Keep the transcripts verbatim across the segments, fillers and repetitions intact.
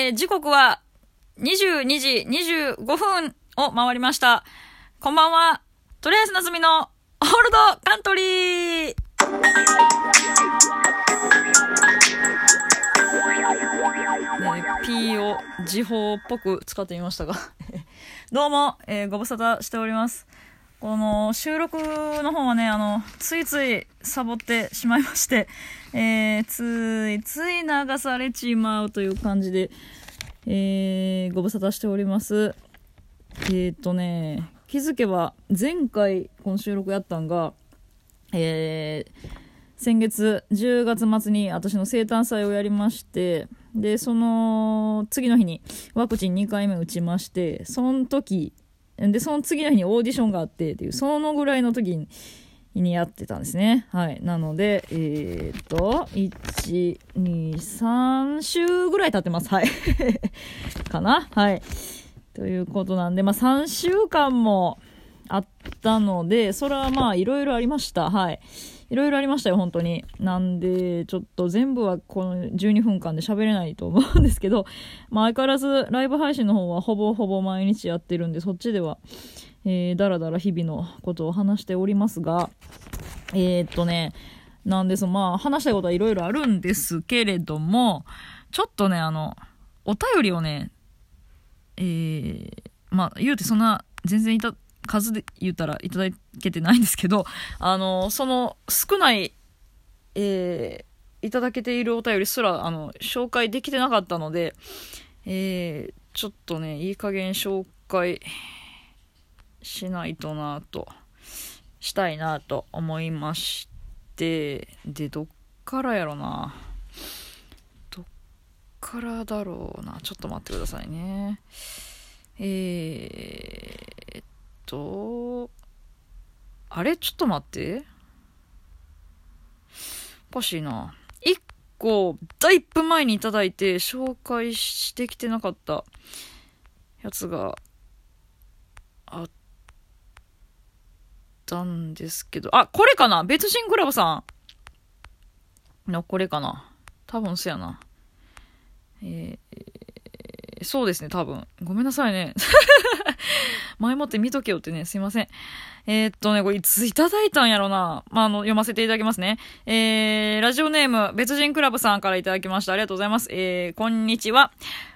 えー、時刻はにじゅうにじにじゅうごふんを回りました。こんばんは。トレースなずみのオールドカントリー。ね、P を時報っぽく使ってみましたがどうも、えー、ご無沙汰しております。この収録の方はね、あのついついサボってしまいまして、えー、ついつい流されちまうという感じで、えー、ご無沙汰しております。えー、っとね気づけば前回この収録やったんが、えー、先月じゅうがつまつに私の生誕祭をやりまして、でその次の日にワクチンにかいめ打ちまして、その時でその次の日にオーディションがあってっていう、そのぐらいの時に、にやってたんですね。はい。なので、えー、っと、いち、に、さんしゅうぐらい経ってます。はい。かな?はい。ということなんで、まあさんしゅうかんもあったので、それはまあいろいろありました。はい。いろいろありましたよ、本当に。なんで、ちょっと全部はこのじゅうにふんかんで喋れないと思うんですけど、まあ相変わらずライブ配信の方はほぼほぼ毎日やってるんで、そっちでは、えー、だらだら日々のことを話しておりますが、えー、っとね、なんです、まあ話したいことはいろいろあるんですけれども、ちょっとね、あの、お便りをね、えー、まあ言うてそんな全然いた、数で言ったらいただけてないんですけど、あのその少ない、えー、いただけているお便りすらあの紹介できてなかったので、えー、ちょっとねいい加減紹介しないとなとしたいなと思いまして、でどっからやろな、どっからだろうな、ちょっと待ってくださいね。えーとあれちょっと待って、おかしいな、いっこだいぶ前にいただいて紹介してきてなかったやつがあったんですけど、あこれかな、別人クラブさんのこれかな、多分そうやな、えー、そうですね、多分ごめんなさいね前もって見とけよってね、すいません。えー、っとね、これいついただいたんやろな。まあ、あの、読ませていただきますね。えー、ラジオネーム、別人クラブさんからいただきました。ありがとうございます。えー、こんにちは。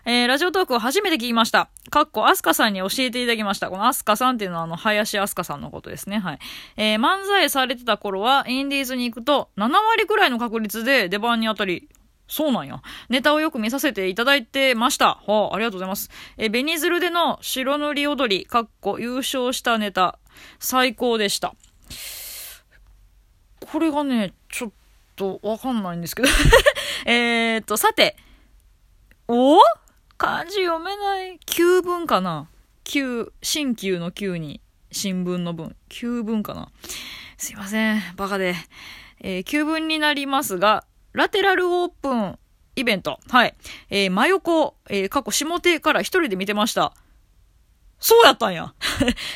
えー、ラジオトークを初めて聞きました。かっこ、アスカさんに教えていただきました。このアスカさんっていうのは、あの、林アスカさんのことですね。はい。えー、漫才されてた頃は、インディーズに行くと、ななわりくらいの確率で出番に当たり、そうなんや。ネタをよく見させていただいてました。はあ、ありがとうございます。え、ベニズルでの白塗り踊り、かっこ優勝したネタ、最高でした。これがね、ちょっとわかんないんですけど。えっと、さて、お?漢字読めない。旧文かな?旧、新旧の旧に、新聞の文。旧文かな?すいません、バカで。えー、旧文になりますが、ラテラルオープンイベント。はい。えー、真横、えー、過去下手から一人で見てました。そうやったんや。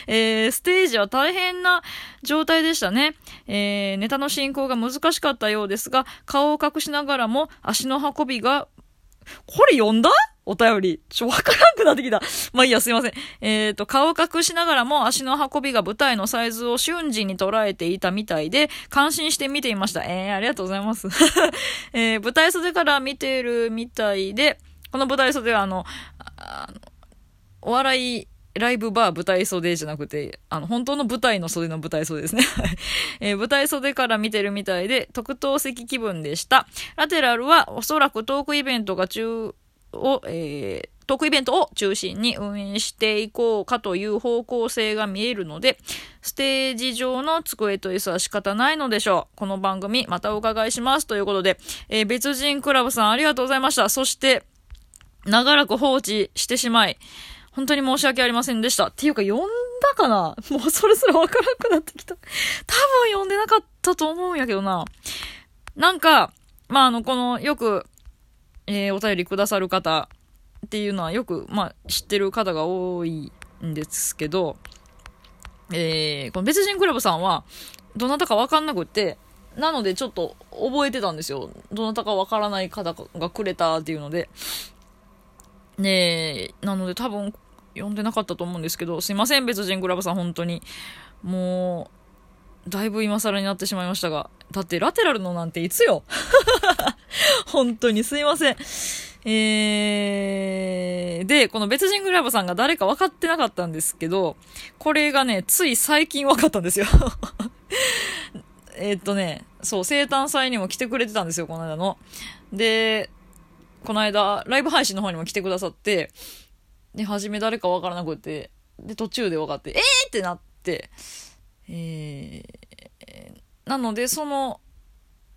えー、ステージは大変な状態でしたね。えー、ネタの進行が難しかったようですが、顔を隠しながらも足の運びが、これ読んだ?お便り。ちょ、わからんくなってきた。まあいいや、すいません。えっと、顔隠しながらも足の運びが舞台のサイズを瞬時に捉えていたみたいで、感心して見ていました。えー、ありがとうございます。えー、舞台袖から見てるみたいで、この舞台袖はあの、あのお笑い、ライブバー舞台袖じゃなくて、あの、本当の舞台の袖の舞台袖ですね。えー、舞台袖から見てるみたいで、特等席気分でした。ラテラルはおそらくトークイベントが中を、えー、トークイベントを中心に運営していこうかという方向性が見えるので、ステージ上の机と椅子は仕方ないのでしょう。この番組、またお伺いします。ということで、えー、別人クラブさんありがとうございました。そして、長らく放置してしまい、本当に申し訳ありませんでした。っていうか、読んだかな?もうそれすらわからなくなってきた。多分読んでなかったと思うんやけどな。なんか、まあ、あの、この、よく、えー、お便りくださる方っていうのはよく、まあ、知ってる方が多いんですけど、えー、この別人クラブさんは、どなたかわかんなくて、なのでちょっと覚えてたんですよ。どなたかわからない方がくれたっていうので。ね、なので多分読んでなかったと思うんですけど、すいません別人グラブさん、本当にもうだいぶ今更になってしまいましたが、だってラテラルのなんていつよ本当にすいません。えー、でこの別人グラブさんが誰か分かってなかったんですけど、これがねつい最近分かったんですよえっとねそう、生誕祭にも来てくれてたんですよ、この間の。でこの間ライブ配信の方にも来てくださって、で初め誰か分からなくて、で途中で分かってえーってなって、えー、なのでその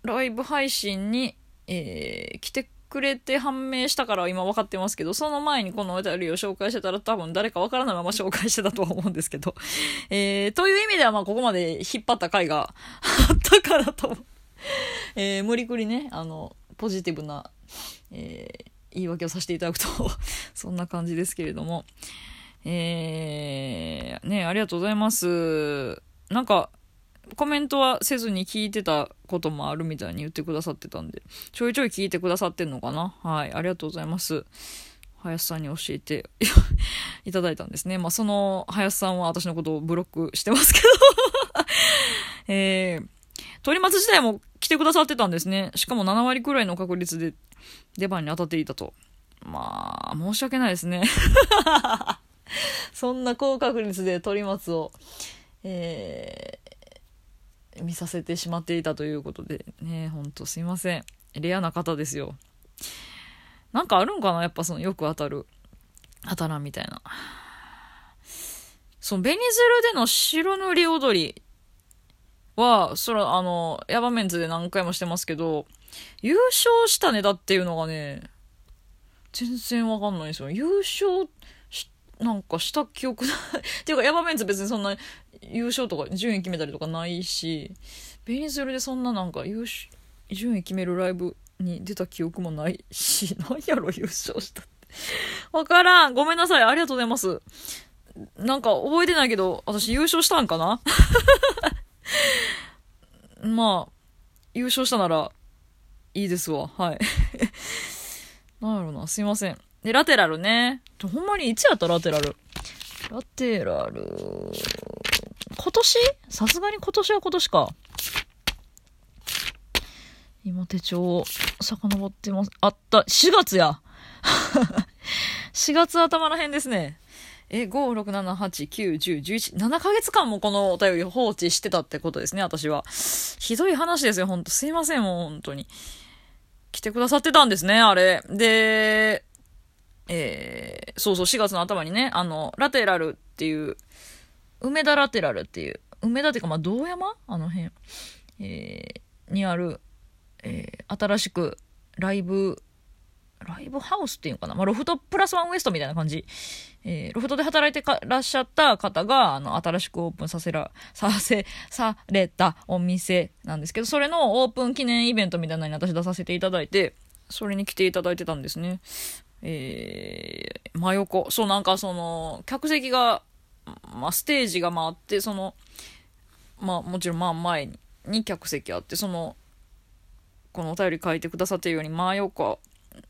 ライブ配信に、えー、来てくれて判明したから今分かってますけど、その前にこのお便りを紹介してたら多分誰か分からないまま紹介してたとは思うんですけど、えー、という意味ではまあここまで引っ張った回があったからと、えー、無理くりねあのポジティブな、えー、言い訳をさせていただくとそんな感じですけれども、えー、ね、ありがとうございます。なんかコメントはせずに聞いてたこともあるみたいに言ってくださってたんで、ちょいちょい聞いてくださってんのかな。はい、ありがとうございます。林さんに教えていただいたんですね。まあその林さんは私のことをブロックしてますけどえー鳥松自体も来てくださってたんですね。しかもななわりくらいの確率で出番に当たっていたと。まあ申し訳ないですねそんな高確率で鳥松を、えー、見させてしまっていたということでね、ほんとすいません。レアな方ですよ。なんかあるんかな、やっぱそのよく当たる当たらんみたいな。そのベニズルでの白塗り踊りは、それあのヤバメンズで何回もしてますけど、優勝したネタっていうのがね全然わかんないですよ。優勝しなんかした記憶ないっていうか、ヤバメンズ別にそんな優勝とか順位決めたりとかないし、ベニズルでそんななんか優勝順位決めるライブに出た記憶もないし、なんやろ優勝したってわからん、ごめんなさい、ありがとうございます。なんか覚えてないけど私優勝したんかなまあ優勝したならいいですわ、はいなんやろな、すいません。でラテラルね、ほんまにいつやったラテラルラテラル今年、さすがに今年は今年か。今手帳を遡ってます。あった、しがつやしがつ頭らへんですね。え、ご、ろく、なな、はち、きゅう、じゅう、じゅういち、ななかげつかんもこのお便り放置してたってことですね、私は。ひどい話ですよ、ほんと。すいません、もう、ほんとに。来てくださってたんですね、あれ。で、えー、そうそう、しがつの頭にね、あの、ラテラルっていう、梅田ラテラルっていう、梅田っていうか、まあ、道山あの辺、えー、にある、えー、新しくライブ、ライブハウスっていうのかな、まあ、ロフトプラスワンウエストみたいな感じ、えー、ロフトで働いてらっしゃった方があの新しくオープンさせらさせされたお店なんですけど、それのオープン記念イベントみたいなのに私出させていただいて、それに来ていただいてたんですね。えー、真横、そう、なんかその客席が、まあ、ステージが回って、そのまあもちろんまあ前に、に客席あって、そのこのお便り書いてくださってるように真横、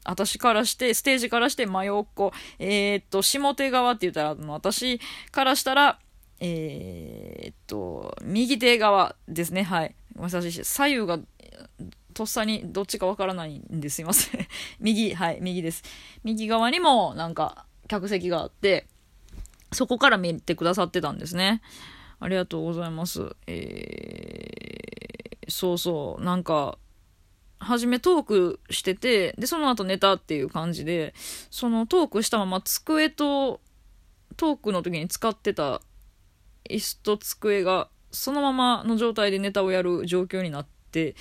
私からしてステージからして真横、えー、っと下手側って言ったら、私からしたらえー、っと右手側ですね、はい、私左右がとっさにどっちかわからないんですいません右、はい、右です。右側にもなんか客席があって、そこから見てくださってたんですね。ありがとうございます。えー、そうそう、なんかはじめトークしてて、でその後ネタっていう感じで、そのトークしたまま机とトークの時に使ってた椅子と机がそのままの状態でネタをやる状況になって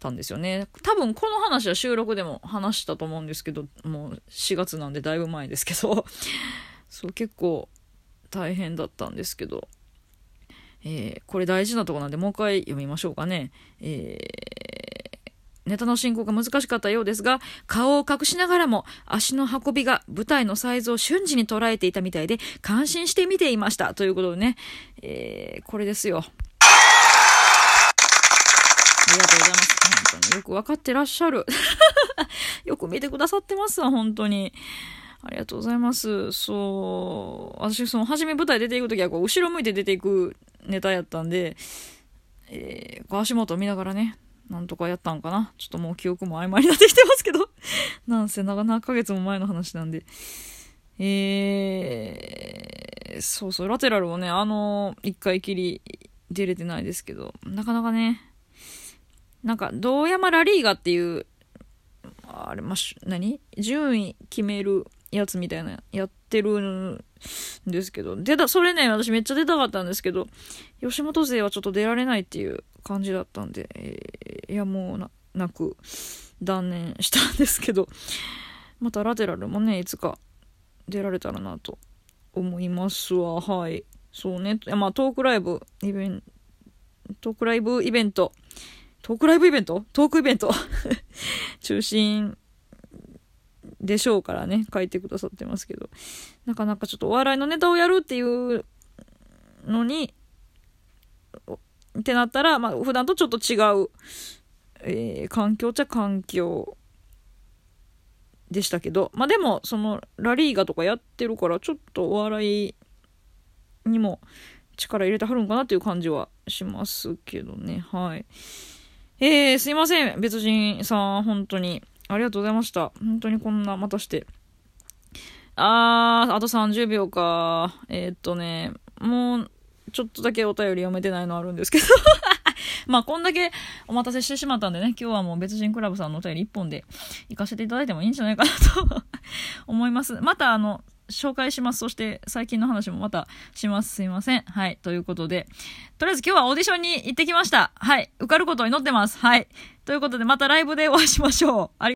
たんですよね。多分この話は収録でも話したと思うんですけど、もうしがつなんでだいぶ前ですけどそう結構大変だったんですけど、えー、これ大事なとこなんでもう一回読みましょうかね。えーネタの進行が難しかったようですが、顔を隠しながらも足の運びが舞台のサイズを瞬時に捉えていたみたいで感心して見ていましたということでね、えー、これですよ。ありがとうございます。本当によく分かってらっしゃるよく見てくださってますわ、本当にありがとうございます。そう、私、その、初め舞台出ていくときは、こう、後ろ向いて出ていくネタやったんで、えー、こう足元を見ながらね、なんとかやったんかな。ちょっともう記憶も曖昧になってきてますけど。なんせ、なかなかなかげつも前の話なんで。えー、そうそう、ラテラルをね、あの、一回きり出れてないですけど、なかなかね、なんか、堂山ラリーガっていう、あれ、ま、何?順位決めるやつみたいなやってるんですけど、出た、それね、私めっちゃ出たかったんですけど、吉本勢はちょっと出られないっていう感じだったんで、えー、いや、もうな、なく断念したんですけど、またラテラルもね、いつか出られたらなと思いますわ。はい。そうね。まあ、トークライブイベント、トークライブイベント、トークライブイベント?トークイベント中心でしょうからね、書いてくださってますけど、なかなかちょっとお笑いのネタをやるっていうのにってなったら、まあ、普段とちょっと違う、えー、環境っちゃ環境でしたけど、まあでもそのラリーガとかやってるから、ちょっとお笑いにも力入れてはるんかなっていう感じはしますけどね。はい。えー、すいません、別人さん、本当にありがとうございました。本当にこんなまたして、あー、あとさんじゅうびょうか。えー、っとねもうちょっとだけお便り読めてないのあるんですけどまあこんだけお待たせしてしまったんでね、今日はもう別人クラブさんのお便りいっぽんで行かせていただいてもいいんじゃないかなと思います。またあの紹介します。そして最近の話もまたします。すいません。はい。ということで、とりあえず今日はオーディションに行ってきました。はい。受かることを祈ってます。はい。ということで、またライブでお会いしましょう。あり